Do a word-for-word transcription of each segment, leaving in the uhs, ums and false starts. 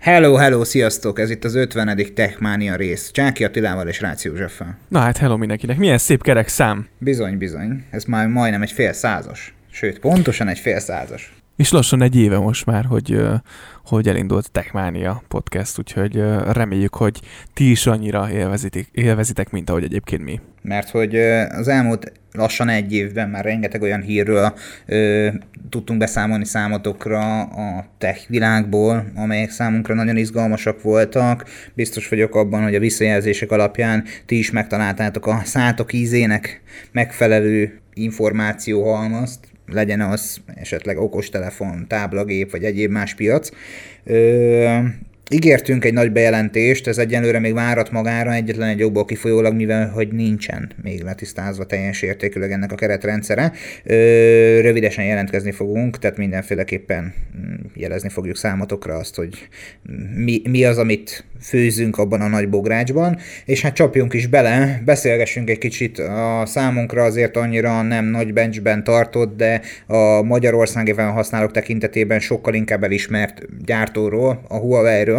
Hello, hello, sziasztok! Ez itt az ötvenedik Techmania rész. Csáki Attilával és Rácz Józseffel. Na hát, hello mindenkinek. Milyen szép kerek szám. Bizony, bizony. Ez már majdnem egy fél százas. Sőt, pontosan egy fél százas. És lassan egy éve most már, hogy, hogy elindult Techmania podcast, úgyhogy reméljük, hogy ti is annyira élvezitek, élvezitek, mint ahogy egyébként mi. Mert hogy az elmúlt lassan egy évben már rengeteg olyan hírről ö, tudtunk beszámolni számotokra a tech világból, amelyek számunkra nagyon izgalmasak voltak. Biztos vagyok abban, hogy a visszajelzések alapján ti is megtaláltátok a szátok ízének megfelelő információhalmazt, legyen az esetleg okostelefon, táblagép vagy egyéb más piac. Ö, Ígértünk egy nagy bejelentést, ez egyenlőre még várat magára, egyetlen egy jobból kifolyólag, mivel hogy nincsen még letisztázva teljes értékűleg ennek a keretrendszere. Rövidesen jelentkezni fogunk, tehát mindenféleképpen jelezni fogjuk számotokra azt, hogy mi, mi az, amit főzünk abban a nagy bográcsban, és hát csapjunk is bele, beszélgessünk egy kicsit a számunkra azért annyira nem nagy benchben tartott, de a Magyarországi felhasználók tekintetében sokkal inkább elismert gyártóról, a Huawei-ről,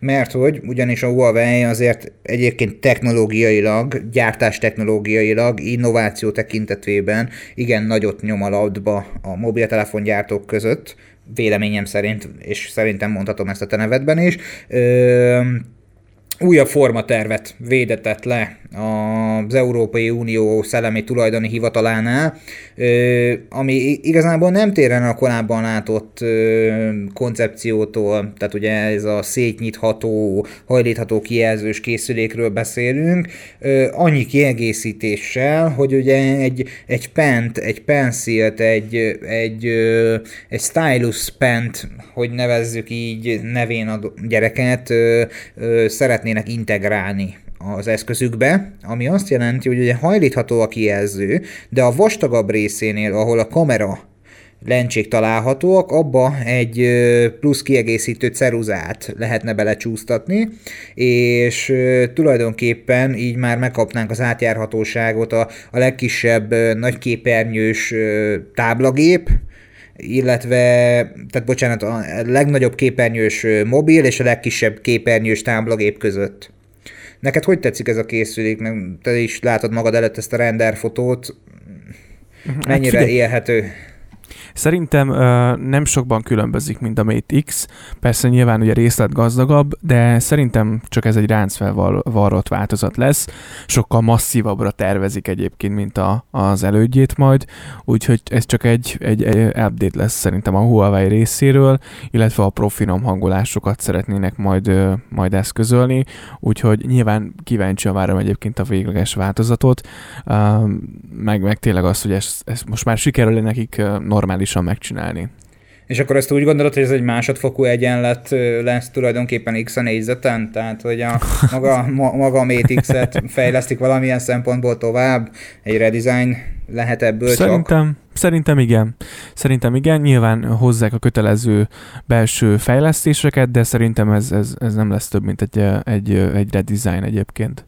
mert hogy ugyanis a Huawei azért egyébként technológiailag, gyártástechnológiailag, innováció tekintetében igen nagyot nyom a labdba a mobiltelefongyártók között, véleményem szerint, és szerintem mondhatom ezt a te nevedben is. Ö- Újabb formatervet védetett le az Európai Unió szellemi tulajdoni hivatalánál, ami igazából nem téren a korábban látott koncepciótól, tehát ugye ez a szétnyitható, hajlítható kijelzős készülékről beszélünk, annyi kiegészítéssel, hogy ugye egy, egy pent, egy pencilt, egy, egy, egy stylus pent, hogy nevezzük így nevén a gyereket, szeret integrálni az eszközükbe, ami azt jelenti, hogy ugye hajlítható a kijelző, de a vastagabb részénél, ahol a kamera lencsék találhatóak, abba egy plusz kiegészítő ceruzát lehetne belecsúsztatni, és tulajdonképpen így már megkapnánk az átjárhatóságot a, a legkisebb nagyképernyős táblagép, illetve, tehát bocsánat, a legnagyobb képernyős mobil és a legkisebb képernyős táblagép között. Neked hogy tetszik ez a készülék? Te is látod magad előtt ezt a render fotót. Mennyire hát élhető? Szerintem uh, nem sokban különbözik, mint a Mate X. Persze nyilván ugye részlet gazdagabb, de szerintem csak ez egy ráncfelvarrott változat lesz. Sokkal masszívabbra tervezik egyébként, mint a, az elődjét majd. Úgyhogy ez csak egy, egy, egy update lesz szerintem a Huawei részéről, illetve a profinom hangolásokat szeretnének majd, uh, majd eszközölni. Úgyhogy nyilván kíváncsian várom egyébként a végleges változatot. Uh, meg, meg tényleg az, hogy ezt ez most már sikerül nekik uh, normálisan megcsinálni. És akkor ezt úgy gondolod, hogy ez egy másodfokú egyenlet lesz tulajdonképpen X a négyzeten? Tehát, hogy a maga, ma, maga a Mate X-et fejlesztik valamilyen szempontból tovább? Egy redesign lehet ebből szerintem, csak? Szerintem igen. Szerintem igen. Nyilván hozzák a kötelező belső fejlesztéseket, de szerintem ez, ez, ez nem lesz több, mint egy, egy, egy redesign egyébként.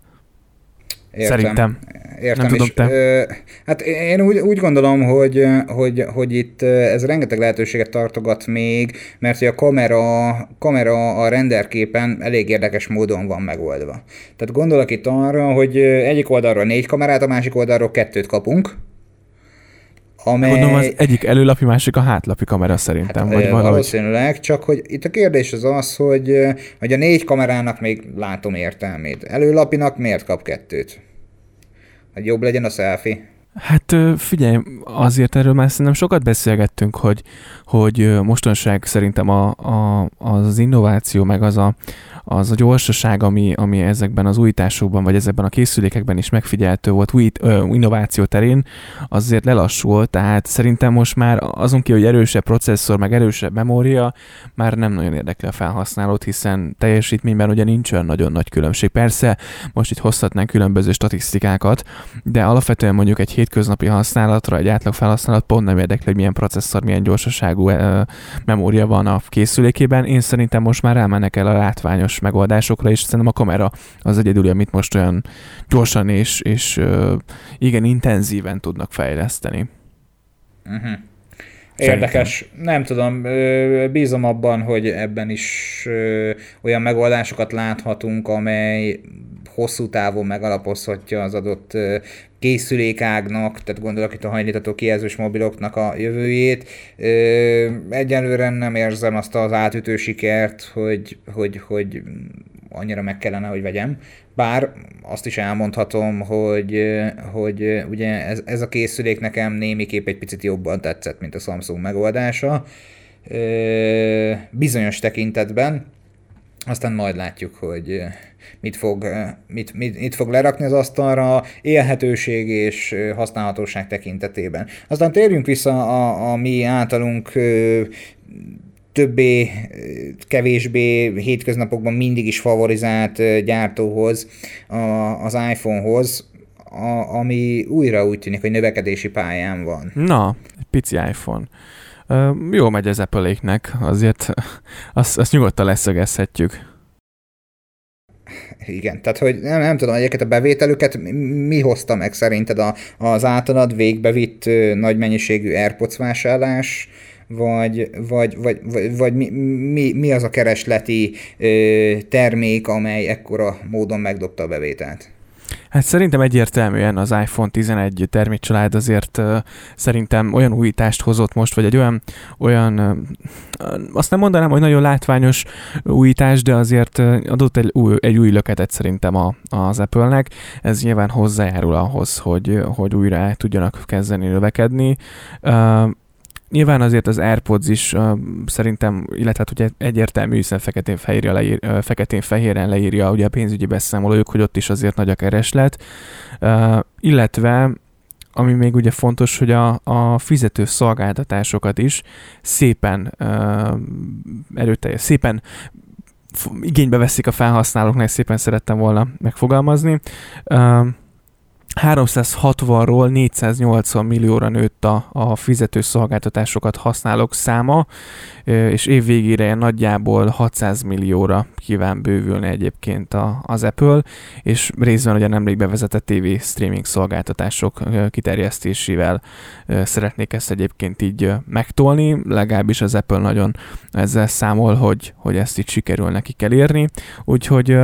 Értem. Szerintem. Értem. Nem és, tudom, ö, hát én úgy, úgy gondolom, hogy, hogy, hogy itt ez rengeteg lehetőséget tartogat még, mert a kamera, kamera a renderképen elég érdekes módon van megoldva. Tehát gondolok itt arra, hogy egyik oldalról négy kamerát, a másik oldalról kettőt kapunk. Amely... Gondolom az egyik előlapi, másik a hátlapi kamera szerintem. Hát, vagy valahogy... Valószínűleg, csak hogy itt a kérdés az az, hogy, hogy a négy kamerának még látom értelmét. Előlapinak miért kap kettőt? Hogy jobb legyen a selfie. Hát figyelj, azért erről már szerintem sokat beszélgettünk, hogy, hogy mostanság szerintem a, a, az innováció, meg az a, az a gyorsaság, ami, ami ezekben az újításokban, vagy ezekben a készülékekben is megfigyelhető volt új, ö, innováció terén, azért lelassult, tehát szerintem most már azon ki, hogy erősebb processzor, meg erősebb memória, már nem nagyon érdekli a felhasználót, hiszen teljesítményben ugye nincs olyan nagyon nagy különbség. Persze most itt hozhatnánk különböző statisztikákat, de alapvetően mondjuk egy hétköznapi használatra, egy átlag felhasználat pont nem érdekli, hogy milyen processzor, milyen gyorsaságú e, memória van a készülékében. Én szerintem most már elmennek el a látványos megoldásokra, és szerintem a kamera az egyedül, amit most olyan gyorsan és, és e, igen intenzíven tudnak fejleszteni. Uh-huh. Érdekes. Szerintem. Nem tudom, bízom abban, hogy ebben is olyan megoldásokat láthatunk, amely hosszú távon megalapozhatja az adott készülékágnak, tehát gondolok itt a hajlítató kijelzős mobiloknak a jövőjét. Egyelőre nem érzem azt az átütő sikert, hogy, hogy, hogy annyira meg kellene, hogy vegyem. Bár azt is elmondhatom, hogy, hogy ugye ez, ez a készülék nekem némiképp egy picit jobban tetszett, mint a Samsung megoldása. Bizonyos tekintetben. Aztán majd látjuk, hogy mit fog, mit, mit, mit fog lerakni az asztalra élhetőség és használhatóság tekintetében. Aztán térjünk vissza a, a mi általunk többé, kevésbé hétköznapokban mindig is favorizált gyártóhoz, a, az iPhone-hoz, a, ami újra úgy tűnik, hogy növekedési pályán van. Na, egy pici iPhone. Uh, jól megy az Apple-éknek, azért azt, azt nyugodtan leszögezhetjük. Igen, tehát hogy nem, nem tudom, egyébként a bevételüket mi, mi hozta meg szerinted a, az általad végbevitt uh, nagy mennyiségű AirPods vásárlás, vagy, vagy, vagy, vagy, vagy mi, mi, mi az a keresleti uh, termék, amely ekkora módon megdobta a bevételt? Hát szerintem egyértelműen az iPhone tizenegy termékcsalád azért uh, szerintem olyan újítást hozott most, vagy egy olyan, olyan uh, azt nem mondanám, hogy nagyon látványos újítás, de azért uh, adott egy új, egy új löketet szerintem a, az Apple-nek. Ez nyilván hozzájárul ahhoz, hogy, hogy újra el tudjanak kezdeni növekedni. Uh, Nyilván azért az AirPods is uh, szerintem, illetve hát ugye egyértelmű, hiszen feketén-fehéren leír, uh, feketén-fehéren leírja ugye a pénzügyi beszámolójuk, hogy ott is azért nagy a kereslet. Uh, illetve, ami még ugye fontos, hogy a, a fizető szolgáltatásokat is szépen uh, erőteljes, szépen igénybe veszik a felhasználóknak, szépen szerettem volna megfogalmazni. Uh, háromszázhatvanról négyszáznyolcvan millióra nőtt a, a fizetőszolgáltatásokat használók száma, és év végére nagyjából hatszáz millióra kíván bővülni egyébként a, az Apple, és részben ugye nemrég bevezetett té vé streaming szolgáltatások kiterjesztésével szeretnék ezt egyébként így megtolni, legalábbis az Apple nagyon ezzel számol, hogy, hogy ezt így sikerül nekik elérni, úgyhogy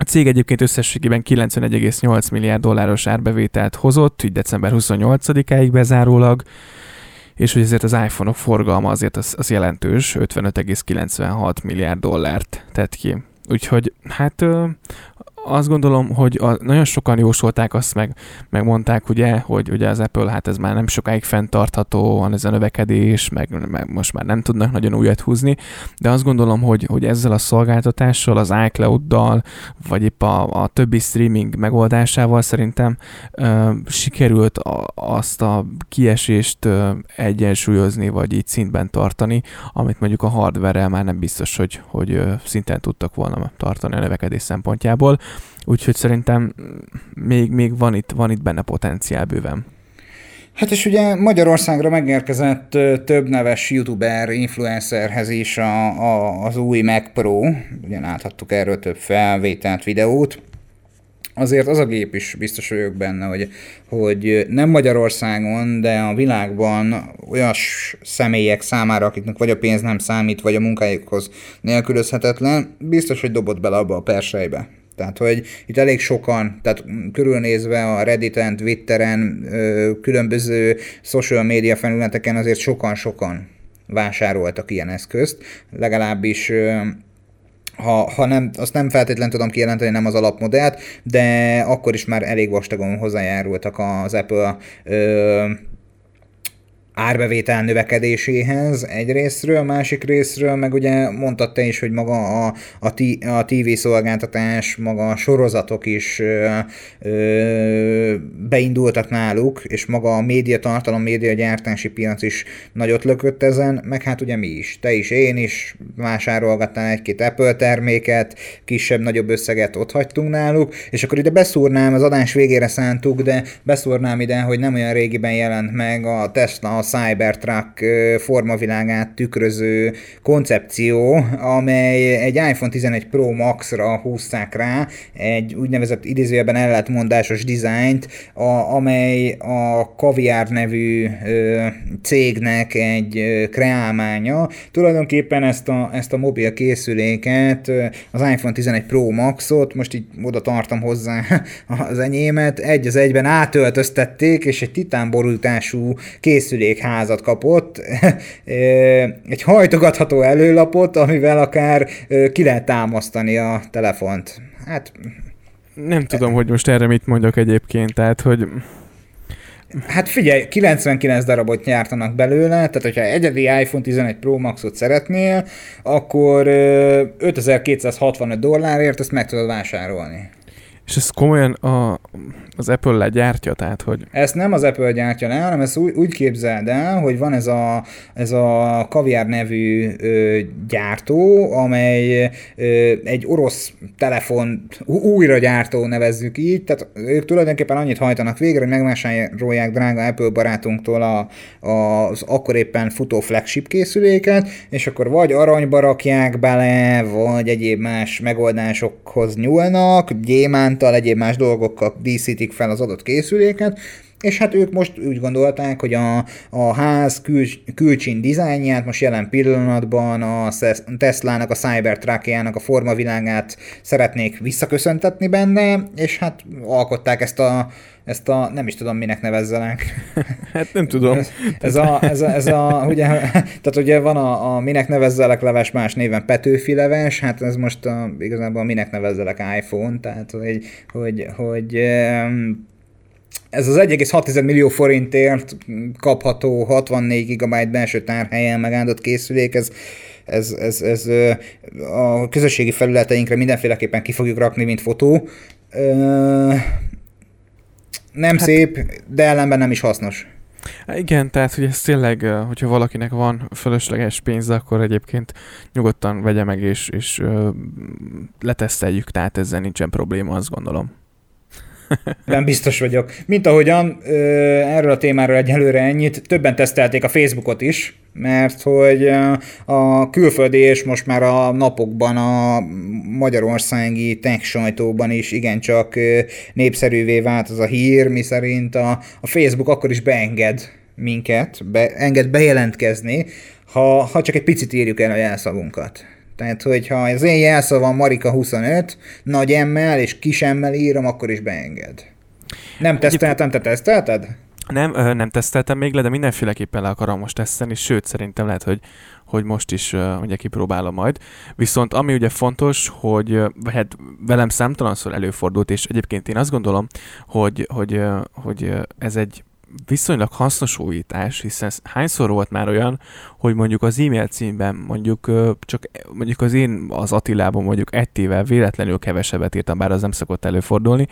a cég egyébként összességében kilencvenegy egész nyolc milliárd dolláros árbevételt hozott, így december huszonnyolcadikáig bezárólag, és hogy ezért az iPhone-ok forgalma azért az, az jelentős, ötvenöt egész kilencvenhat milliárd dollárt tett ki. Úgyhogy hát azt gondolom, hogy a, nagyon sokan jósolták azt, meg, meg mondták ugye, hogy ugye az Apple hát ez már nem sokáig fenntartható, van ez a növekedés, meg, meg most már nem tudnak nagyon újat húzni, de azt gondolom, hogy, hogy ezzel a szolgáltatással, az iCloud-dal, vagy épp a, a többi streaming megoldásával szerintem ö, sikerült a, azt a kiesést ö, egyensúlyozni, vagy így szintben tartani, amit mondjuk a hardware-rel már nem biztos, hogy, hogy ö, szinten tudtak volna tartani a növekedés szempontjából. Úgyhogy szerintem még, még van, itt, van itt benne potenciál bőven. Hát és ugye Magyarországra megérkezett több neves youtuber, influencerhez is a, a, az új Mac Pro, ugye láthattuk erről több felvételt, videót. Azért az a gép is biztos vagyok benne, hogy, hogy nem Magyarországon, de a világban olyas személyek számára, akiknek vagy a pénz nem számít, vagy a munkájukhoz nélkülözhetetlen, biztos, hogy dobott bele abba a persejbe. Tehát, hogy itt elég sokan, tehát körülnézve a Redditen, Twitteren, különböző social media felületeken azért sokan-sokan vásároltak ilyen eszközt, legalábbis ha, ha nem, azt nem feltétlenül tudom kijelenteni, nem az alapmodellt, de akkor is már elég vastagon hozzájárultak az Apple ö, árbevétel növekedéséhez egy részről, másik részről, meg ugye mondtad te is, hogy maga a, a, t- a té vé szolgáltatás, maga a sorozatok is ö, ö, beindultak náluk, és maga a médiatartalom, médiagyártási piac is nagyot lökött ezen, meg hát ugye mi is, te is, én is vásárolgattál egy-két Apple terméket, kisebb-nagyobb összeget ott hagytunk náluk, és akkor ide beszúrnám, az adás végére szántuk, de beszúrnám ide, hogy nem olyan régiben jelent meg a Tesla Cybertruck formavilágát tükröző koncepció, amely egy iPhone tizenegy Pro Maxra húzták rá egy úgynevezett idézőjelben ellentmondásos dizájnt, a, amely a Kaviar nevű ö, cégnek egy ö, kreálmánya. Tulajdonképpen ezt a, ezt a mobil készüléket, az iPhone tizenegy Pro Maxot, most így oda tartom hozzá az enyémet, egy az egyben átöltöztették, és egy titánborútású készülékházat kapott, egy hajtogatható előlapot, amivel akár ki lehet támasztani a telefont. Hát... Nem tudom, hogy most erre mit mondjak egyébként, tehát, hogy... Hát figyelj, kilencvenkilenc darabot gyártanak belőle, tehát hogyha egyedi iPhone tizenegy Pro Maxot szeretnél, akkor ötezer-kétszázhatvanöt dollárért ezt meg tudod vásárolni. És ez komolyan a, az Apple legyártja, tehát hogy... Ezt nem az Apple gyártja le, hanem ezt úgy, úgy képzeld el, hogy van ez a, ez a Kaviar nevű ö, gyártó, amely ö, egy orosz telefon újragyártó, nevezzük így, tehát ők tulajdonképpen annyit hajtanak végre, hogy megvásárolják drága Apple barátunktól a, a, az akkor éppen futó flagship készüléket, és akkor vagy aranyba rakják bele, vagy egyéb más megoldásokhoz nyúlnak, gyémánt egyéb más dolgokkal díszítik fel az adott készüléket, és hát ők most úgy gondolták, hogy a, a ház kül, külcsin dizájnját most jelen pillanatban a Tesla-nak, a Cybertruck-jának a formavilágát szeretnék visszaköszöntetni benne, és hát alkották ezt a Ezt a, nem is tudom, minek nevezzenek. Hát nem tudom. Ez, ez, a, ez, a, ez a, ugye, tehát ugye van a, a minek nevezzelek leves, más néven Petőfi leves, hát ez most a, igazából a minek nevezzelek iPhone, tehát hogy, hogy, hogy ez az egy egész hat millió forintért kapható hatvannégy gigabyte belső tárhelyen megáldott készülék, ez Ez, ez, ez a közösségi felületeinkre mindenféleképpen ki fogjuk rakni, mint fotó. Nem hát, szép, de ellenben nem is hasznos. Igen, tehát hogy ez tényleg, hogyha valakinek van fölösleges pénze, akkor egyébként nyugodtan vegye meg, és, és leteszteljük, tehát ezzel nincsen probléma, azt gondolom. Nem biztos vagyok. Mint ahogyan, erről a témáról egyelőre ennyit, többen tesztelték a Facebookot is, mert hogy a külföldi és most már a napokban a magyarországi tech sajtóban is igencsak népszerűvé vált az a hír, miszerint a, a Facebook akkor is beenged minket, be, enged bejelentkezni, ha, ha csak egy picit írjuk el a jelszavunkat. Tehát, hogyha az én jelszavam Marika huszonöt, nagy M-mel és kis M-mel írom, akkor is beenged. Nem teszteltem, te tesztelted? Nem, nem teszteltem még le, de mindenféleképpen le akarom most tesztelni, sőt, szerintem lehet, hogy, hogy most is ugye kipróbálom majd. Viszont ami ugye fontos, hogy hát velem számtalanszor előfordult, és egyébként én azt gondolom, hogy, hogy, hogy ez egy viszonylag hasznos újítás, hiszen hányszor volt már olyan, hogy mondjuk az e-mail címben mondjuk csak mondjuk az én az Attilában mondjuk egy tével véletlenül kevesebbet írtam, bár az nem szokott előfordulni,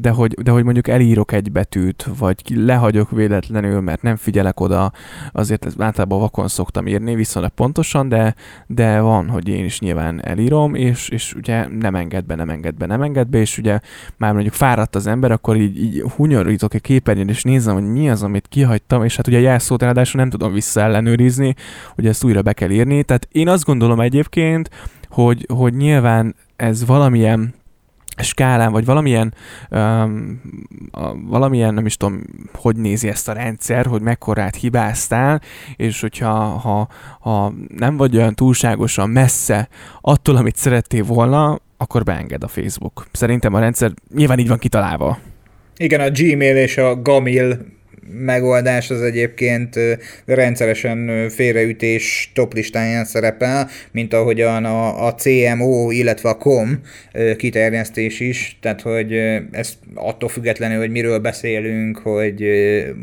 de hogy, de hogy mondjuk elírok egy betűt, vagy lehagyok véletlenül, mert nem figyelek oda, azért általában vakon szoktam írni, viszonylag pontosan, de, de van, hogy én is nyilván elírom, és, és ugye nem enged be, nem enged be, nem enged be, és ugye már mondjuk fáradt az ember, akkor így, így hunyorítok a képernyőn, és nézem, hogy mi az, amit kihagytam, és hát ugye a jelszót ráadásul nem tudom visszaellenőrizni, hogy ezt újra be kell írni, tehát én azt gondolom egyébként, hogy, hogy nyilván ez valamilyen skálán, vagy valamilyen, um, a, valamilyen, nem is tudom, hogy nézi ezt a rendszer, hogy mekkorát hibáztál, és hogyha ha, ha nem vagy olyan túlságosan messze attól, amit szerettél volna, akkor beenged a Facebook. Szerintem a rendszer nyilván így van kitalálva. Igen, a Gmail és a Gmail megoldás az egyébként rendszeresen félreütés top listáján szerepel, mint ahogyan a, a cé em o, illetve a com kiterjesztés is, tehát hogy ez attól függetlenül, hogy miről beszélünk, hogy,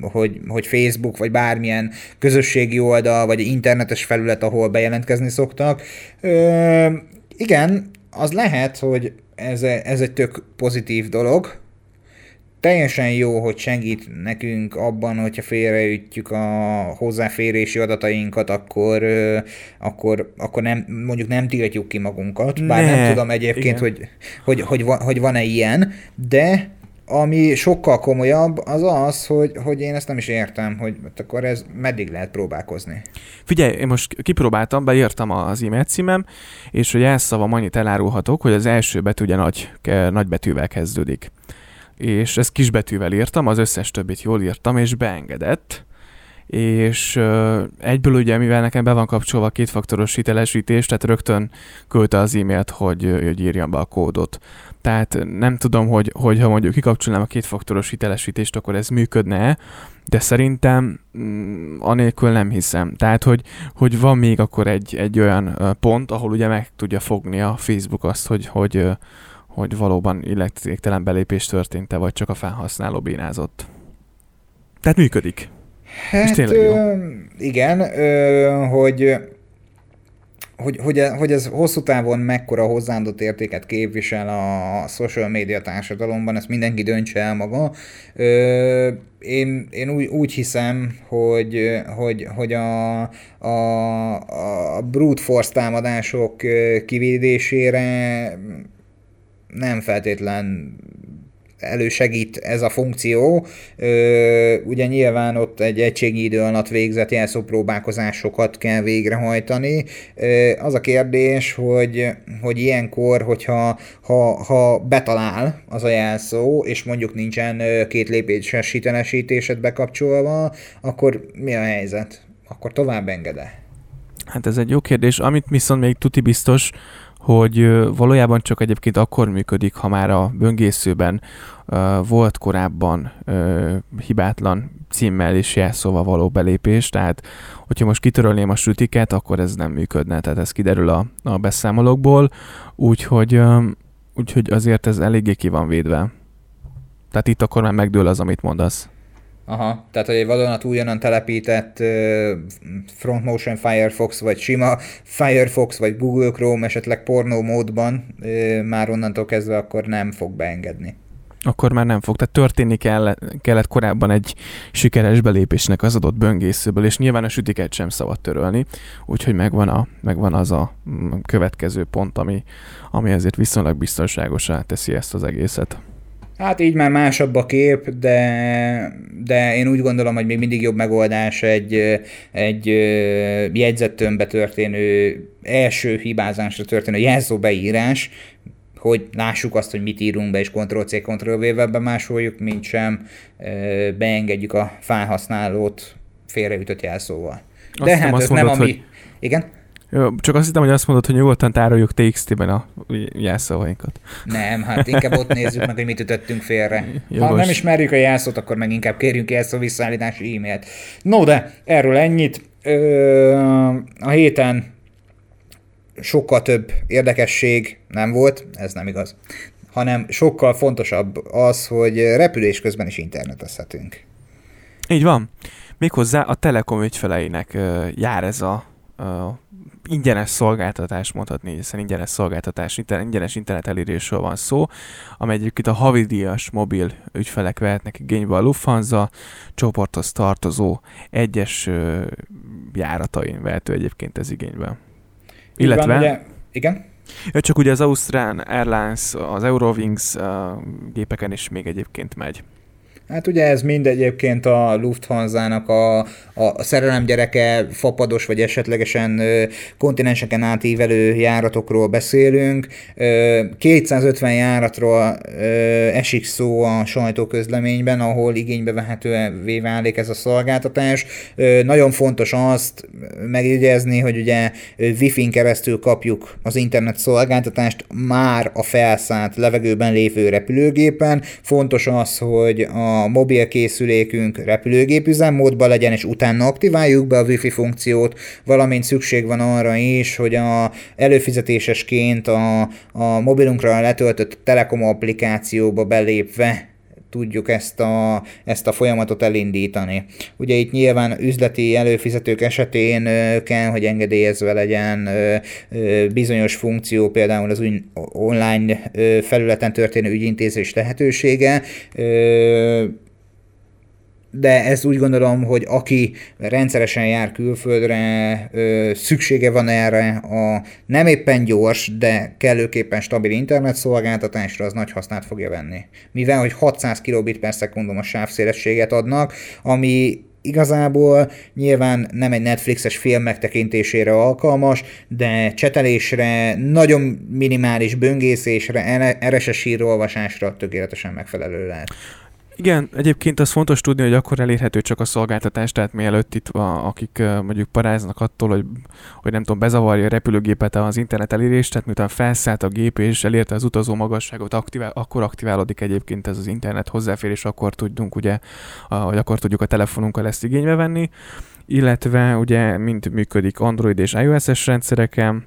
hogy, hogy Facebook, vagy bármilyen közösségi oldal, vagy internetes felület, ahol bejelentkezni szoktak. Ö, igen, az lehet, hogy ez, ez egy tök pozitív dolog, teljesen jó, hogy segít nekünk abban, hogyha félreütjük a hozzáférési adatainkat, akkor, akkor, akkor nem, mondjuk nem tiltjuk ki magunkat, bár ne, nem tudom egyébként, hogy, hogy, hogy, hogy van-e ilyen, de Ami sokkal komolyabb, az az, hogy, hogy én ezt nem is értem, hogy akkor ez meddig lehet próbálkozni. Figyelj, én most kipróbáltam, beírtam az e-mail címem, és hogy elszavam annyit elárulhatok, hogy az első betű ugye nagy, nagy betűvel kezdődik. És ezt kisbetűvel írtam, az összes többit jól írtam, és beengedett. És egyből ugye, mivel nekem be van kapcsolva a kétfaktoros hitelesítés, tehát rögtön küldte az e-mailt, hogy, hogy írjam be a kódot. Tehát nem tudom, hogy, hogy ha mondjuk kikapcsolnám a kétfaktoros hitelesítést, akkor ez működne, de szerintem mm, anélkül nem hiszem. Tehát, hogy, hogy van még akkor egy, egy olyan pont, ahol ugye meg tudja fogni a Facebook azt, hogy, hogy, hogy valóban illetéktelen belépés történt-e, vagy csak a felhasználó bínázott. Tehát működik. Hát ö, igen, ö, hogy, hogy, hogy, hogy ez hosszú távon mekkora hozzáadott értéket képvisel a social media társadalomban, ezt mindenki döntse el maga. Ö, én, én úgy, úgy hiszem, hogy, hogy, hogy a, a, a brute force támadások kivédésére nem feltétlen elősegít ez a funkció. Ö, ugye nyilván ott egy egységi idő alatt végzett jelszó próbálkozásokat kell végrehajtani. Ö, az a kérdés, hogy, hogy ilyenkor, hogyha ha, ha betalál az a jelszó, és mondjuk nincsen két lépéses hitelesítésed bekapcsolva, akkor mi a helyzet? Akkor tovább enged-e? Hát ez egy jó kérdés. Amit viszont még tuti biztos, hogy valójában csak egyébként akkor működik, ha már a böngészőben uh, volt korábban uh, hibátlan címmel és jelszóval való belépés, tehát hogyha most kitörölném a sütiket, akkor ez nem működne, tehát ez kiderül a, a beszámolókból, úgyhogy, um, úgyhogy azért ez eléggé ki van védve. Tehát itt akkor már megdől az, amit mondasz. Aha, tehát hogy egy vadonat újonnan telepített uh, Front Motion Firefox, vagy sima Firefox, vagy Google Chrome, esetleg pornó módban uh, már onnantól kezdve akkor nem fog beengedni. Akkor már nem fog. Tehát történni kell, kellett korábban egy sikeres belépésnek az adott böngészőből, és nyilván a sütiket sem szabad törölni, úgyhogy megvan, a, megvan az a következő pont, ami, ami azért viszonylag biztonságosá teszi ezt az egészet. Hát így már másabb a kép, de, de én úgy gondolom, hogy még mindig jobb megoldás egy, egy jegyzettömbbe történő, első hibázásra történő jelszóbeírás, hogy lássuk azt, hogy mit írunk be, és kontroll cé, kontroll vé-vel bemásoljuk, mint sem beengedjük a felhasználót félreütött jelszóval. De azt hát ez nem a mi... Hogy... Igen? Csak azt hittem, hogy azt mondod, hogy nyugodtan tároljuk té iksz té-ben a jelszavainkat. Nem, hát inkább ott nézzük meg, hogy mit ütöttünk félre. Jogos. Ha nem ismerjük a jelszót, akkor meg inkább kérjünk jelszó visszaállítási e-mailt. No, de erről ennyit. A héten sokkal több érdekesség nem volt, ez nem igaz, hanem sokkal fontosabb az, hogy repülés közben is internetezhetünk. Így van. Méghozzá a Telekom ügyfeleinek jár ez a Uh, ingyenes szolgáltatás, mondhatni, hiszen ingyenes szolgáltatás, ingyenes internet elérésről van szó, amely egyébként a havidíjas mobil ügyfelek vehetnek igénybe a Lufthansa csoporthoz tartozó egyes uh, járatain vehető egyébként ez igénybe. Illetve... Ugye, igen? Csak ugye az Austrian Airlines, az Eurowings uh, gépeken is még egyébként megy. Hát ugye ez mind egyébként a Lufthansa-nak a, a szerelem gyereke, fapados vagy esetlegesen kontinenseken átívelő járatokról beszélünk. kétszázötven járatról esik szó a sajtóközleményben, ahol igénybe vehetővé válik ez a szolgáltatás. Nagyon fontos azt megjegyezni, hogy ugye Wi-Fi-n keresztül kapjuk az internet szolgáltatást már a felszállt levegőben lévő repülőgépen. Fontos az, hogy a a mobil készülékünk repülőgép üzemmódban legyen, és utána aktiváljuk be a Wi-Fi funkciót, valamint szükség van arra is, hogy a előfizetésesként a, a mobilunkra letöltött Telekom applikációba belépve tudjuk ezt a, ezt a folyamatot elindítani. Ugye itt nyilván üzleti előfizetők esetén kell, hogy engedélyezve legyen bizonyos funkció, például az online felületen történő ügyintézés lehetősége. de ezt úgy gondolom, hogy aki rendszeresen jár külföldre, szüksége van erre a nem éppen gyors, de kellőképpen stabil internetszolgáltatásra, az nagy hasznát fogja venni. Mivel, hogy hatszáz kilobit per szekundum a sávszélességet adnak, ami igazából nyilván nem egy Netflixes film megtekintésére alkalmas, de csetelésre, nagyon minimális böngészésre, er es es író-olvasásra tökéletesen megfelelő lehet. Igen, egyébként az fontos tudni, hogy akkor elérhető csak a szolgáltatás, tehát mielőtt itt a, akik mondjuk paráznak attól, hogy, hogy nem tudom, bezavarja a repülőgépet az internet elérést, tehát miután felszállt a gép és elérte az utazó magasságot, aktivál, akkor aktiválódik egyébként ez az internet hozzáférés, akkor tudjunk ugye, hogy akkor tudjuk a telefonunkkal ezt igénybe venni, illetve ugye mind működik Android és iOS-es rendszereken,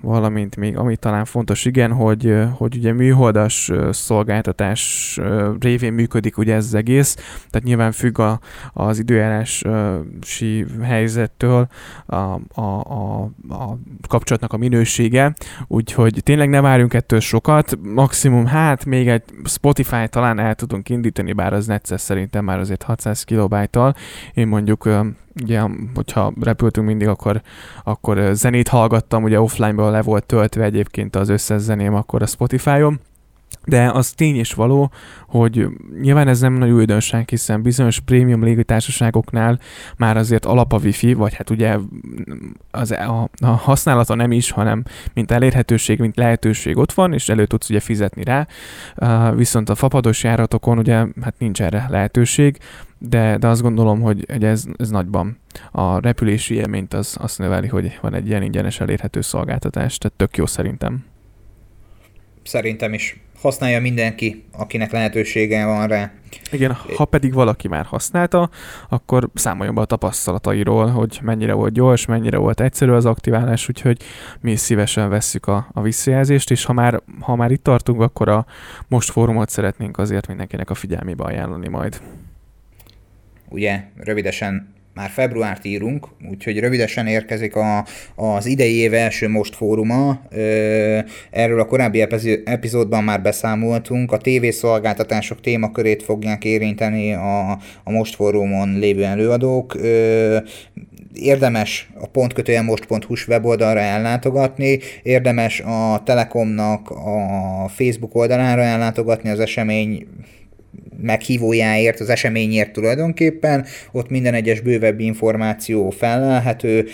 valamint még, ami talán fontos, igen, hogy, hogy ugye műholdas szolgáltatás révén működik ugye ez az egész, tehát nyilván függ a, az időjárási helyzettől a, a, a, a kapcsolatnak a minősége, úgyhogy tényleg ne várjunk ettől sokat, maximum hát még egy Spotify talán el tudunk indítani, bár az necces szerintem már azért hatszáz kilobájttal, én mondjuk ugye, hogyha repültünk mindig, akkor, akkor zenét hallgattam, ugye offline-ban le volt töltve egyébként az összes zeném akkor a Spotify-on, de az tény és való, hogy nyilván ez nem nagy újdonság, hiszen bizonyos prémium légitársaságoknál már azért alap a wifi, vagy hát ugye az, a, a használata nem is, hanem mint elérhetőség, mint lehetőség ott van, és elő tudsz ugye fizetni rá, uh, viszont a fapados járatokon ugye hát nincs erre lehetőség, de, de azt gondolom, hogy ez, ez nagyban a repülési élményt az, azt növeli, hogy van egy ilyen ingyenes elérhető szolgáltatás, tehát tök jó szerintem. Szerintem is. Használja mindenki, akinek lehetősége van rá. Igen, ha pedig valaki már használta, akkor számoljon be a tapasztalatairól, hogy mennyire volt gyors, mennyire volt egyszerű az aktiválás, úgyhogy mi szívesen vesszük a, a visszajelzést, és ha már, ha már itt tartunk, akkor a most fórumot szeretnénk azért mindenkinek a figyelmébe ajánlani majd. Ugye, rövidesen már februárt írunk, úgyhogy rövidesen érkezik a, az idei év első most fóruma. Erről a korábbi epizódban már beszámoltunk. A tévészolgáltatások témakörét fogják érinteni a, a most fórumon lévő előadók. Érdemes a pontkötően most pont hu-s weboldalra ellátogatni, érdemes a Telekomnak a Facebook oldalára ellátogatni az esemény meghívójáért, az eseményért tulajdonképpen, ott minden egyes bővebb információ fellelhető,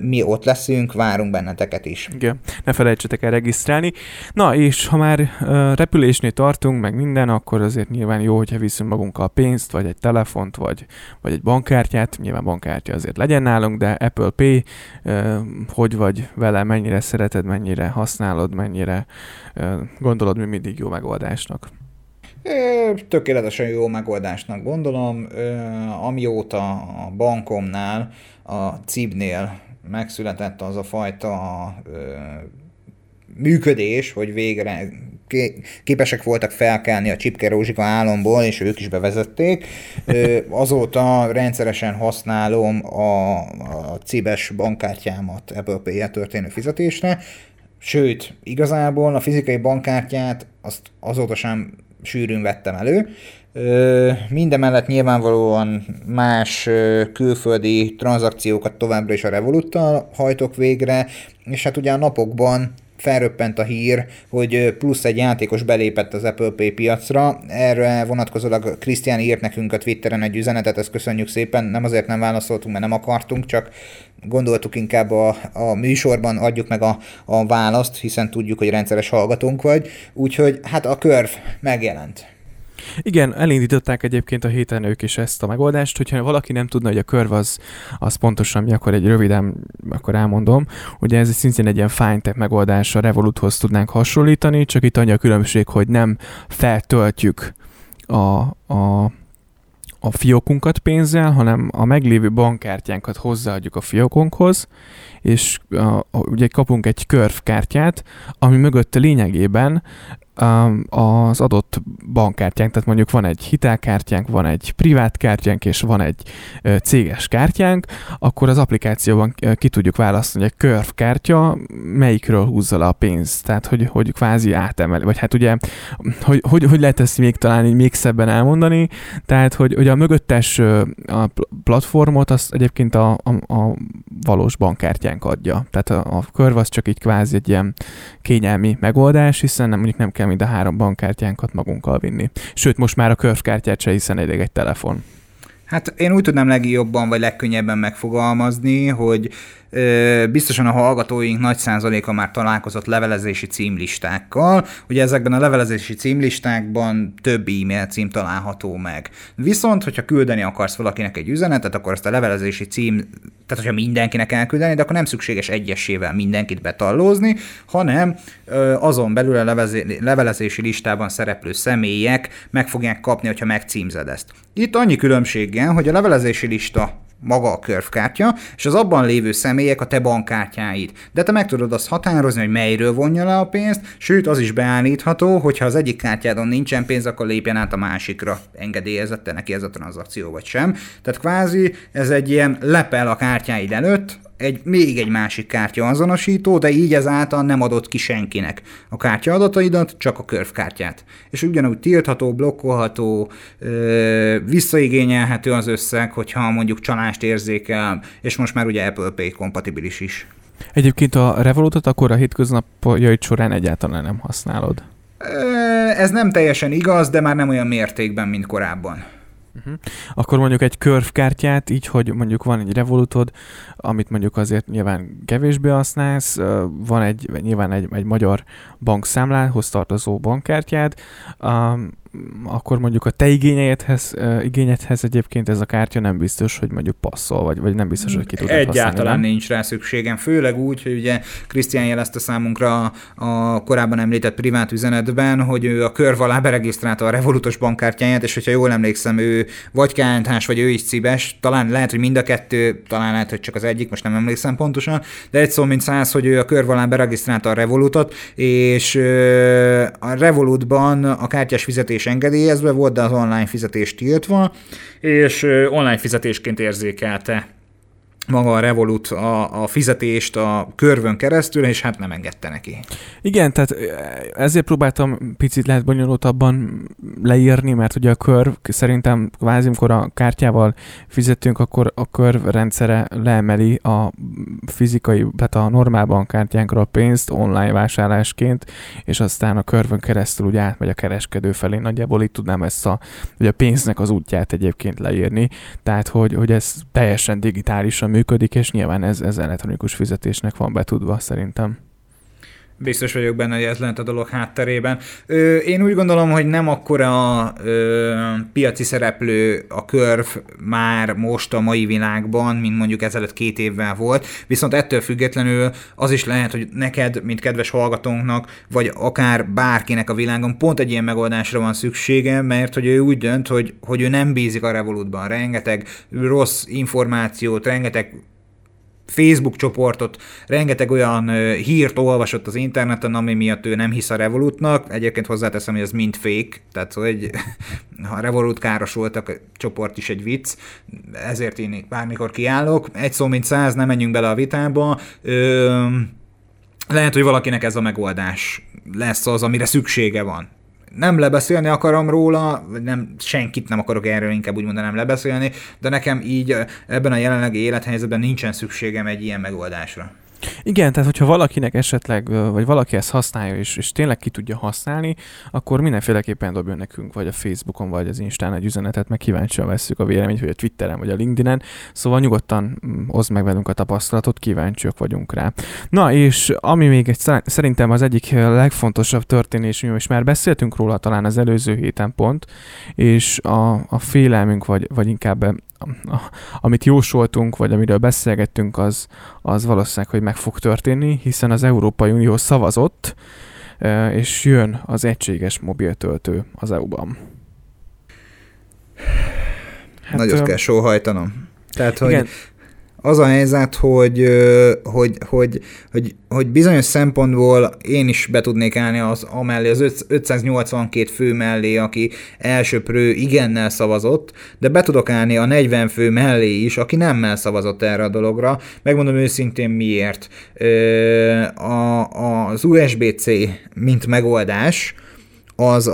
mi ott leszünk, várunk benneteket is. Igen, ne felejtsetek el regisztrálni. Na, és ha már repülésnél tartunk, meg minden, akkor azért nyilván jó, hogyha viszünk magunkkal pénzt, vagy egy telefont, vagy, vagy egy bankkártyát, nyilván bankkártya azért legyen nálunk, de Apple Pay, hogy vagy vele, mennyire szereted, mennyire használod, mennyire gondolod, mi mindig jó megoldásnak. Tökéletesen jó megoldásnak gondolom, amióta a bankomnál, a cé i bé-nél megszületett az a fajta működés, hogy végre képesek voltak felkelni a csipke rózsika álomból, és ők is bevezették. Azóta rendszeresen használom a, a cé i bé-es bankkártyámat Apple Pay-jel történő fizetésre, sőt, igazából a fizikai bankkártyát azt azóta sem sűrűn vettem elő. Mindemellett nyilvánvalóan más külföldi tranzakciókat továbbra is a Revoluttal hajtok végre, és hát ugye a napokban felröppent a hír, hogy plusz egy játékos belépett az Apple Pay piacra. Erre vonatkozólag Krisztián írt nekünk a Twitteren egy üzenetet, ezt köszönjük szépen, nem azért nem válaszoltunk, mert nem akartunk, csak gondoltuk inkább a, a műsorban adjuk meg a, a választ, hiszen tudjuk, hogy rendszeres hallgatónk vagy, úgyhogy hát a Curve megjelent. Igen, elindították egyébként a héten ők is ezt a megoldást, hogyha valaki nem tudna, hogy a Curve az, az pontosan mi, akkor egy röviden, akkor elmondom. Ugye ez szintén egy ilyen fintech megoldás, a Revoluthoz tudnánk hasonlítani, csak itt annyi a különbség, hogy nem feltöltjük a, a a fiókunkat pénzzel, hanem a meglévő bankkártyánkat hozzáadjuk a fiókunkhoz, és a, a, ugye kapunk egy Curve kártyát, ami mögött lényegében az adott bankkártyánk, tehát mondjuk van egy hitelkártyánk, van egy privát kártyánk, és van egy céges kártyánk, akkor az applikációban ki tudjuk választani, hogy a Curve kártya melyikről húzza le a pénzt, tehát hogy, hogy kvázi átemeli, vagy hát ugye, hogy, hogy, hogy lehet ezt még talán így még szebben elmondani, tehát hogy, hogy a mögöttes a platformot azt egyébként a, a, a valós bankkártyánk adja, tehát a, a Curve az csak így kvázi egy ilyen kényelmi megoldás, hiszen nem, mondjuk nem kell mind a három bankkártyánkat magunkkal vinni. Sőt, most már a Curve kártyát se, hiszen elég egy telefon. Hát én úgy tudnám legjobban vagy legkönnyebben megfogalmazni, hogy ö, biztosan a hallgatóink nagy százaléka már találkozott levelezési címlistákkal. Ugye ezekben a levelezési címlistákban több e-mail cím található meg. Viszont, hogyha küldeni akarsz valakinek egy üzenetet, akkor ezt a levelezési cím, tehát hogyha mindenkinek elküldeni, de akkor nem szükséges egyesével mindenkit betallózni, hanem ö, azon belül a levelezé, levelezési listában szereplő személyek meg fogják kapni, hogyha megcímzed ezt. Itt annyi különbség, hogy a levelezési lista maga a körvkártya, és az abban lévő személyek a te bankkártyáid. De te meg tudod azt határozni, hogy melyről vonja le a pénzt, sőt, az is beállítható, hogyha az egyik kártyádon nincsen pénz, akkor lépjen át a másikra, engedélyezette neki ez a tranzakció, vagy sem. Tehát kvázi ez egy ilyen lepel a kártyáid előtt, egy, még egy másik kártya azonosító, de így ezáltal nem adott ki senkinek a kártya adataidat, csak a körvkártyát. És ugyanúgy tiltható, blokkolható, ö, visszaigényelhető az összeg, hogyha mondjuk csalást érzékel, és most már ugye Apple Pay kompatibilis is. Egyébként a Revolutot akkor a hétköznapjaid során egyáltalán nem használod? Ez nem teljesen igaz, de már nem olyan mértékben, mint korábban. Uh-huh. Akkor mondjuk egy Curve kártyát, így, hogy mondjuk van egy Revolutod, amit mondjuk azért nyilván kevésbé használsz, van egy, nyilván egy, egy magyar bankszámlához tartozó bankkártyád, um, akkor mondjuk a te igényedhez, uh, igényedhez egyébként ez a kártya nem biztos, hogy mondjuk passzol, vagy, vagy nem biztos, hogy ki tudod használni. Egyáltalán nincs rá szükségem, főleg úgy, hogy ugye Krisztián jelezte számunkra a korábban említett privát üzenetben, hogy ő a Curve alá beregisztrálta a Revolutos bankkártyáját, és hogyha jól emlékszem, ő vagy ká en há-s, vagy ő is cibes, talán lehet, hogy mind a kettő, talán lehet, hogy csak az egyik, most nem emlékszem pontosan, de egy szó mint száz, hogy ő a Curve alá beregisztrálta a Revolutot, és a Revolutban a kártyás fizetés engedélyezve volt, de az online fizetés tiltva, és online fizetésként érzékelte maga a Revolut a, a fizetést a Curve-ön keresztül, és hát nem engedte neki. Igen, tehát ezért próbáltam picit lehet bonyolultabban leírni, mert ugye a Curve szerintem kvázi, amikor a kártyával fizetünk, akkor a Curve rendszere leemeli a fizikai, tehát a normál bankkártyánkra a pénzt online vásárlásként, és aztán a Curve-ön keresztül ugye átmegy a kereskedő felé. Nagyjából itt tudnám ezt a, ugye a pénznek az útját egyébként leírni, tehát hogy, hogy ez teljesen digitálisan működik, és nyilván ez, ez elektronikus fizetésnek van betudva szerintem. Biztos vagyok benne, hogy ez lent a dolog hátterében. Ö, én úgy gondolom, hogy nem akkora ö, piaci szereplő a Curve már most a mai világban, mint mondjuk ezelőtt két évvel volt, viszont ettől függetlenül az is lehet, hogy neked, mint kedves hallgatónknak, vagy akár bárkinek a világon pont egy ilyen megoldásra van szüksége, mert hogy ő úgy dönt, hogy, hogy ő nem bízik a Revolutban. Rengeteg rossz információt, rengeteg Facebook csoportot, rengeteg olyan hírt olvasott az interneten, ami miatt ő nem hisz a Revolutnak. Egyébként hozzáteszem, hogy ez mind fake, tehát hogy ha Revolut káros voltak, a csoport is egy vicc, ezért én bármikor kiállok. Egy szó mint száz, nem menjünk bele a vitába. Lehet, hogy valakinek ez a megoldás lesz az, amire szüksége van. Nem lebeszélni akarom róla, nem, senkit nem akarok erről, inkább úgy mondanám lebeszélni, de nekem így ebben a jelenlegi élethelyzetben nincsen szükségem egy ilyen megoldásra. Igen, tehát hogyha valakinek esetleg, vagy valaki ezt használja, és, és tényleg ki tudja használni, akkor mindenféleképpen dobjon nekünk, vagy a Facebookon, vagy az Instán egy üzenetet, meg kíváncsian vesszük a véleményt, vagy a Twitteren, vagy a LinkedInen, szóval nyugodtan oszd meg velünk a tapasztalatot, kíváncsiak vagyunk rá. Na, és ami még egy, szerintem az egyik legfontosabb történésünk, és már beszéltünk róla talán az előző héten pont, és a, a félelmünk, vagy, vagy inkább amit jósoltunk, vagy amiről beszélgettünk, az, az valószínűleg, hogy meg fog történni, hiszen az Európai Unió szavazott, és jön az egységes mobiltöltő az é u-ban. Hát, Nagyot kell sóhajtanom. Tehát, hogy igen. az a helyzet, hogy, hogy, hogy, hogy, hogy bizonyos szempontból én is be tudnék állni az, amellé, az ötszáznyolcvankét fő mellé, aki elsőprő igennel szavazott, de be tudok állni a negyven fő mellé is, aki nemmel szavazott erre a dologra. Megmondom őszintén miért. A, az u es bé cé, mint megoldás, az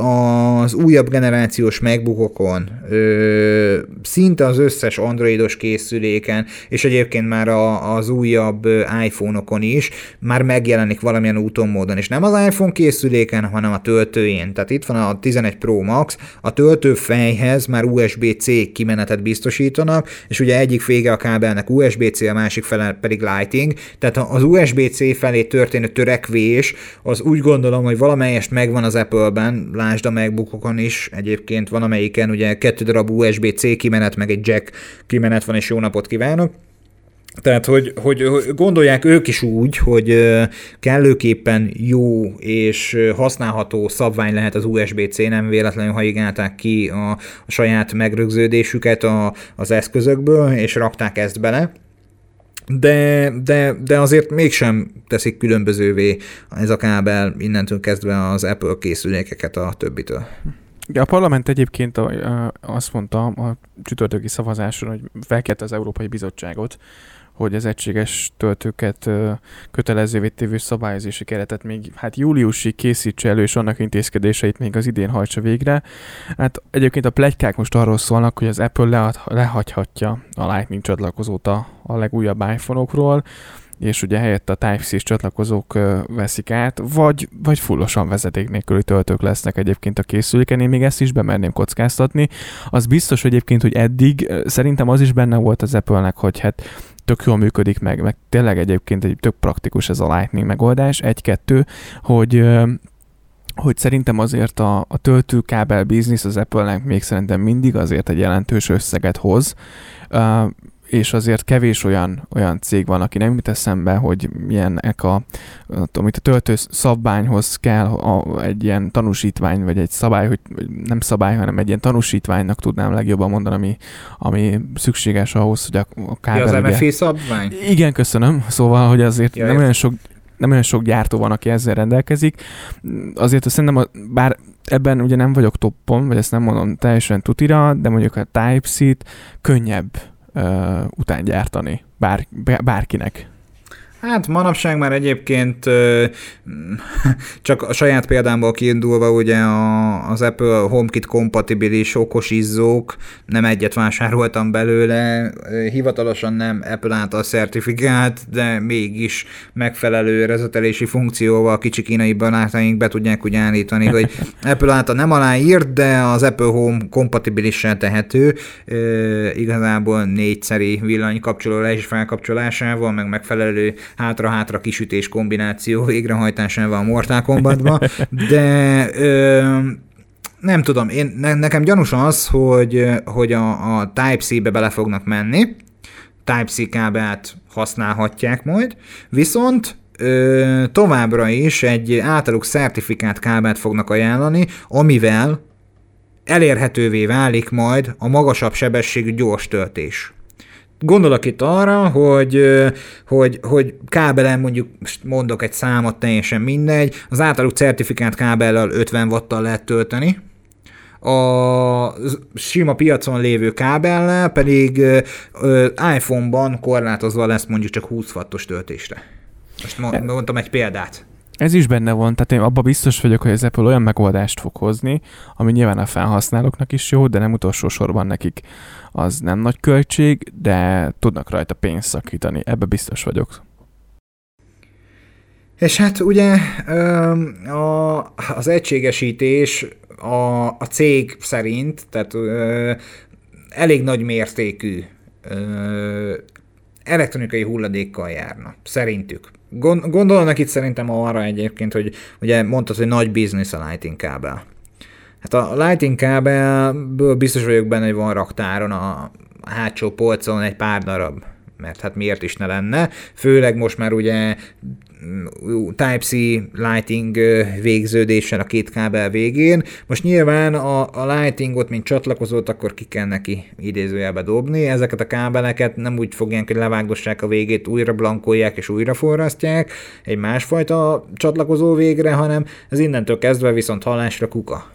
az újabb generációs MacBookokon, ö, szinte az összes androidos készüléken, és egyébként már a, az újabb iPhone-okon is már megjelenik valamilyen úton, módon. És nem az iPhone készüléken, hanem a töltőjén. Tehát itt van a tizenegy Pro Max, a töltőfejhez már u es bé cé kimenetet biztosítanak, és ugye egyik vége a kábelnek u es bé cé, a másik fele pedig Lightning. Tehát az u es bé cé felé történő törekvés, az úgy gondolom, hogy valamelyest megvan az Apple-ben, lásd a MacBookokon is, egyébként van amelyiken ugye kettő darab u es bé cé kimenet, meg egy jack kimenet van, és jó napot kívánok. Tehát, hogy, hogy gondolják ők is úgy, hogy kellőképpen jó és használható szabvány lehet az u es bé cé, nem véletlenül hajigálták ki a, a saját megrögződésüket a, az eszközökből, és rakták ezt bele. De, de, de azért mégsem teszik különbözővé ez a kábel innentől kezdve az Apple készülékeket a többitől. A parlament egyébként azt mondta a csütörtöki szavazáson, hogy felkérte az Európai Bizottságot, hogy az egységes töltőket kötelezővé tévő szabályozási keretet még hát júliusig készítse elő, és annak intézkedéseit még az idén hajtsa végre. Hát egyébként a pletykák most arról szólnak, hogy az Apple lead, lehagyhatja a Lightning csatlakozót a, a legújabb iPhone-okról, és ugye helyett a Type-C-s csatlakozók veszik át, vagy, vagy fullosan vezeték nélküli töltők lesznek egyébként a készüléken. Én még ezt is bemerném kockáztatni. Az biztos egyébként, hogy eddig szerintem az is benne volt az Apple-nek, hogy hát tök jól működik meg, meg tényleg egyébként egy tök praktikus ez a Lightning megoldás, egy-kettő, hogy, hogy szerintem azért a, a töltőkábel biznisz az Apple-nek még szerintem mindig azért egy jelentős összeget hoz, és azért kevés olyan, olyan cég van, aki nem jut eszembe, hogy milyenek a, amit a töltő szabványhoz kell a, egy ilyen tanúsítvány, vagy egy szabály, hogy nem szabály, hanem egy ilyen tanúsítványnak tudnám legjobban mondani, ami, ami szükséges ahhoz, hogy a, a kábel... Ja, az em ef i szabvány? Igen, köszönöm. Szóval, hogy azért ja, nem, olyan sok, nem olyan sok gyártó van, aki ezzel rendelkezik. Azért szerintem, a, bár ebben ugye nem vagyok toppon, vagy ezt nem mondom teljesen tutira, de mondjuk a Type-C-t könnyebb után gyártani bár, bárkinek. Hát manapság már egyébként csak a saját példámból kiindulva ugye az Apple HomeKit kompatibilis okos izzók, nem egyet vásároltam belőle, hivatalosan nem Apple által szertifikált, de mégis megfelelő rezetelési funkcióval kicsi kínai barátaink be tudják úgy állítani, hogy Apple által nem aláírt, de az Apple Home kompatibilissel tehető, igazából négyszeri villanykapcsoló és felkapcsolásával, meg megfelelő hátra-hátra kisütés kombináció végrehajtásával a Mortal Kombatban, de ö, nem tudom, én, ne, nekem gyanús az, hogy, hogy a, a Type-C-be bele fognak menni, Type-C kábelt használhatják majd, viszont ö, továbbra is egy általuk szertifikált kábelt fognak ajánlani, amivel elérhetővé válik majd a magasabb sebességű gyors töltés. Gondolok itt arra, hogy, hogy, hogy kábelen mondjuk, mondok egy számot, teljesen mindegy, az általuk certifikált kábellel ötven watttal lehet tölteni, a sima piacon lévő kábellel pedig iPhone-ban korlátozva lesz mondjuk csak húsz wattos töltésre. Most mondtam egy példát. Ez is benne van, tehát én abban biztos vagyok, hogy az Apple olyan megoldást fog hozni, ami nyilván a felhasználóknak is jó, de nem utolsó sorban nekik az nem nagy költség, de tudnak rajta pénzt szakítani, ebben biztos vagyok. És hát ugye a, az egységesítés a, a cég szerint, tehát elég nagy mértékű elektronikai hulladékkal járna, szerintük. Gondolnak itt szerintem arra egyébként, hogy ugye mondtad, hogy nagy biznisz a Lightning kábel. Hát a Lightning kábelből biztos vagyok benne, hogy van raktáron a hátsó polcon egy pár darab, mert hát miért is ne lenne, főleg most már ugye Type-C Lightning végződéssel a két kábel végén. Most nyilván a, a Lightningot, mint csatlakozót, akkor ki kell neki idézőjelbe dobni. Ezeket a kábeleket nem úgy fogják, hogy levágdossák a végét, újra blankolják és újra forrasztják egy másfajta csatlakozó végre, hanem ez innentől kezdve viszont hallásra kuka.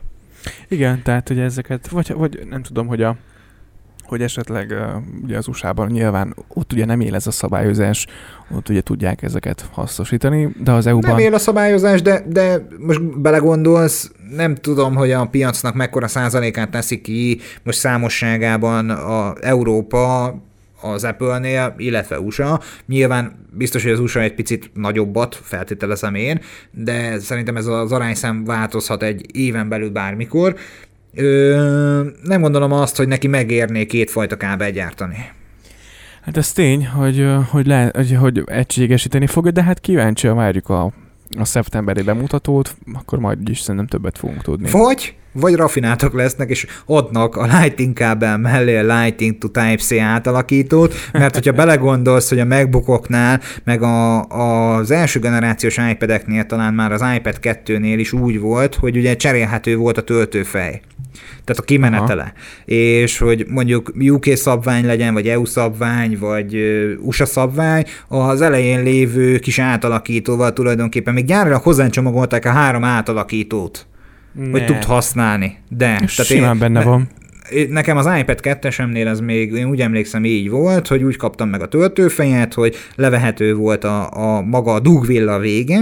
Igen, tehát hogy ezeket, vagy, vagy nem tudom, hogy a hogy esetleg ugye az u es á-ban nyilván ott ugye nem él ez a szabályozás, ott ugye tudják ezeket hasznosítani, de az é u-ban... Nem él a szabályozás, de, de most belegondolsz, nem tudom, hogy a piacnak mekkora százalékát teszi ki most számosságában a Európa az Apple-nél, illetve u es á. Nyilván biztos, hogy az u es á egy picit nagyobbat, feltételezem én, de szerintem ez az arányszám változhat egy éven belül bármikor. Ö, nem gondolom azt, hogy neki megérné kétfajta kábel gyártani. Hát ez tény, hogy, hogy, le, hogy, hogy egységesíteni fogja, de hát kíváncsian várjuk a, a szeptemberi bemutatót, akkor majd is szerintem többet fogunk tudni. Vagy, vagy rafináltak lesznek, és adnak a Lightning kábel mellé a Lightning to Type-C átalakítót, mert hogyha belegondolsz, hogy a MacBookoknál, meg a, az első generációs iPad-eknél, talán már az iPad kettőnél is úgy volt, hogy ugye cserélhető volt a töltőfej. Tehát a kimenetele. Aha. És hogy mondjuk u ká szabvány legyen, vagy é u szabvány, vagy u es á szabvány, az elején lévő kis átalakítóval tulajdonképpen még gyárilag hozzácsomagolták a három átalakítót, ne. Hogy tud használni. De. Simán én, benne ne, van. Nekem az iPad kettesemnél ez még, én úgy emlékszem, így volt, hogy úgy kaptam meg a töltőfejet, hogy levehető volt a, a maga a dugvilla vége,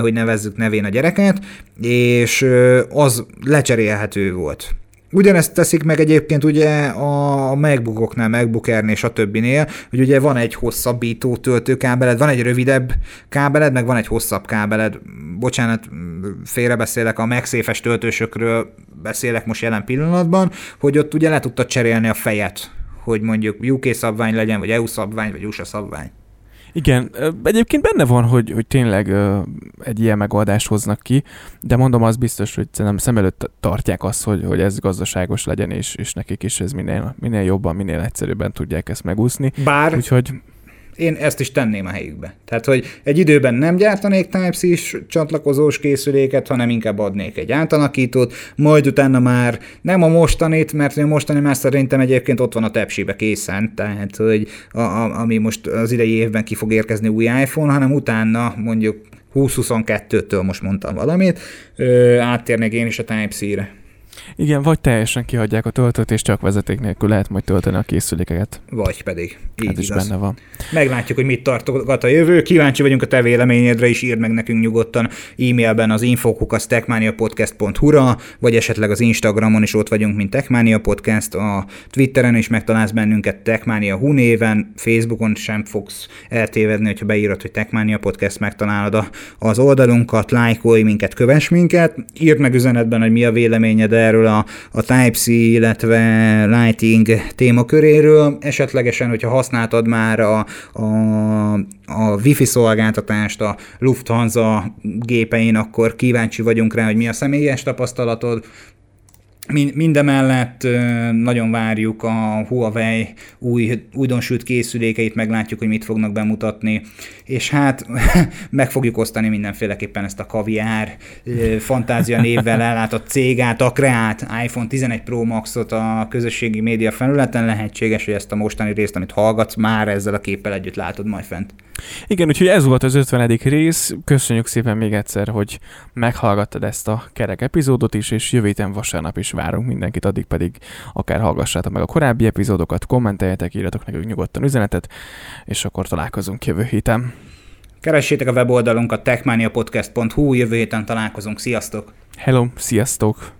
hogy nevezzük nevén a gyereket, és az lecserélhető volt. Ugyanezt teszik meg egyébként ugye a MacBookoknál, MacBook Airnél és a többinél, hogy ugye van egy hosszabbító töltőkábeled, van egy rövidebb kábeled, meg van egy hosszabb kábeled. Bocsánat, félrebeszélek, a MagSafe-es töltősökről beszélek most jelen pillanatban, hogy ott ugye le tudtad cserélni a fejet, hogy mondjuk u ká szabvány legyen, vagy é u szabvány, vagy u es á szabvány. Igen, egyébként benne van, hogy, hogy tényleg egy ilyen megoldást hoznak ki, de mondom, az biztos, hogy szerintem szem előtt tartják azt, hogy, hogy ez gazdaságos legyen, és, és nekik is ez minél, minél jobban, minél egyszerűbben tudják ezt megúszni. Bár úgyhogy... én ezt is tenném a helyükbe. Tehát, hogy egy időben nem gyártanék Type-C-s csatlakozós készüléket, hanem inkább adnék egy átalakítót, majd utána már nem a mostanit, mert a mostani már szerintem egyébként ott van a tepsibe készen, tehát, hogy a, a, ami most az idei évben ki fog érkezni új iPhone, hanem utána mondjuk húsz huszonkettőtől most mondtam valamit, ö, áttérnék én is a Type-C-re. Igen, vagy teljesen kihagyják a töltőt, és csak vezeték nélkül lehet majd tölteni a készülékeket. Vagy pedig. Így hát is igaz. Benne van. Meglátjuk, hogy mit tartogat a jövő. Kíváncsi vagyunk a te véleményedre is, írd meg nekünk nyugodtan e-mailben az infokukasztechmaniapodcast pont hu-ra, vagy esetleg az Instagramon is ott vagyunk, mint Techmania Podcast, a Twitteren is megtalálsz bennünket Techmania pont hu néven, Facebookon sem fogsz eltévedni, hogyha beírod, hogy Techmania Podcast, megtalálod az oldalunkat, lájkolj minket, kövess minket, írd meg üzenetben, hogy mi a véleményed erről a, a Type-C, illetve Lighting témaköréről. Esetlegesen, hogyha használtad már a, a, a Wi-Fi szolgáltatást a Lufthansa gépein, akkor kíváncsi vagyunk rá, hogy mi a személyes tapasztalatod. Mindemellett nagyon várjuk a Huawei új, újdonsült készülékeit, meglátjuk, hogy mit fognak bemutatni, és hát meg fogjuk osztani mindenféleképpen ezt a Kaviár fantázia névvel ellátott cégát, a kreált iPhone tizenegy Pro Maxot a közösségi média felületen. Lehetséges, hogy ezt a mostani részt, amit hallgatsz, már ezzel a képpel együtt látod majd fent. Igen, úgyhogy ez volt az ötvenedik rész. Köszönjük szépen még egyszer, hogy meghallgattad ezt a kerek epizódot is, és jövő héten vasárnap is várunk mindenkit, addig pedig akár hallgassátok meg a korábbi epizódokat, kommenteljetek, írjatok nekünk nyugodtan üzenetet, és akkor találkozunk jövő héten. Keressétek a weboldalunkat techmaniapodcast pont hu, jövő héten találkozunk, sziasztok! Hello, sziasztok!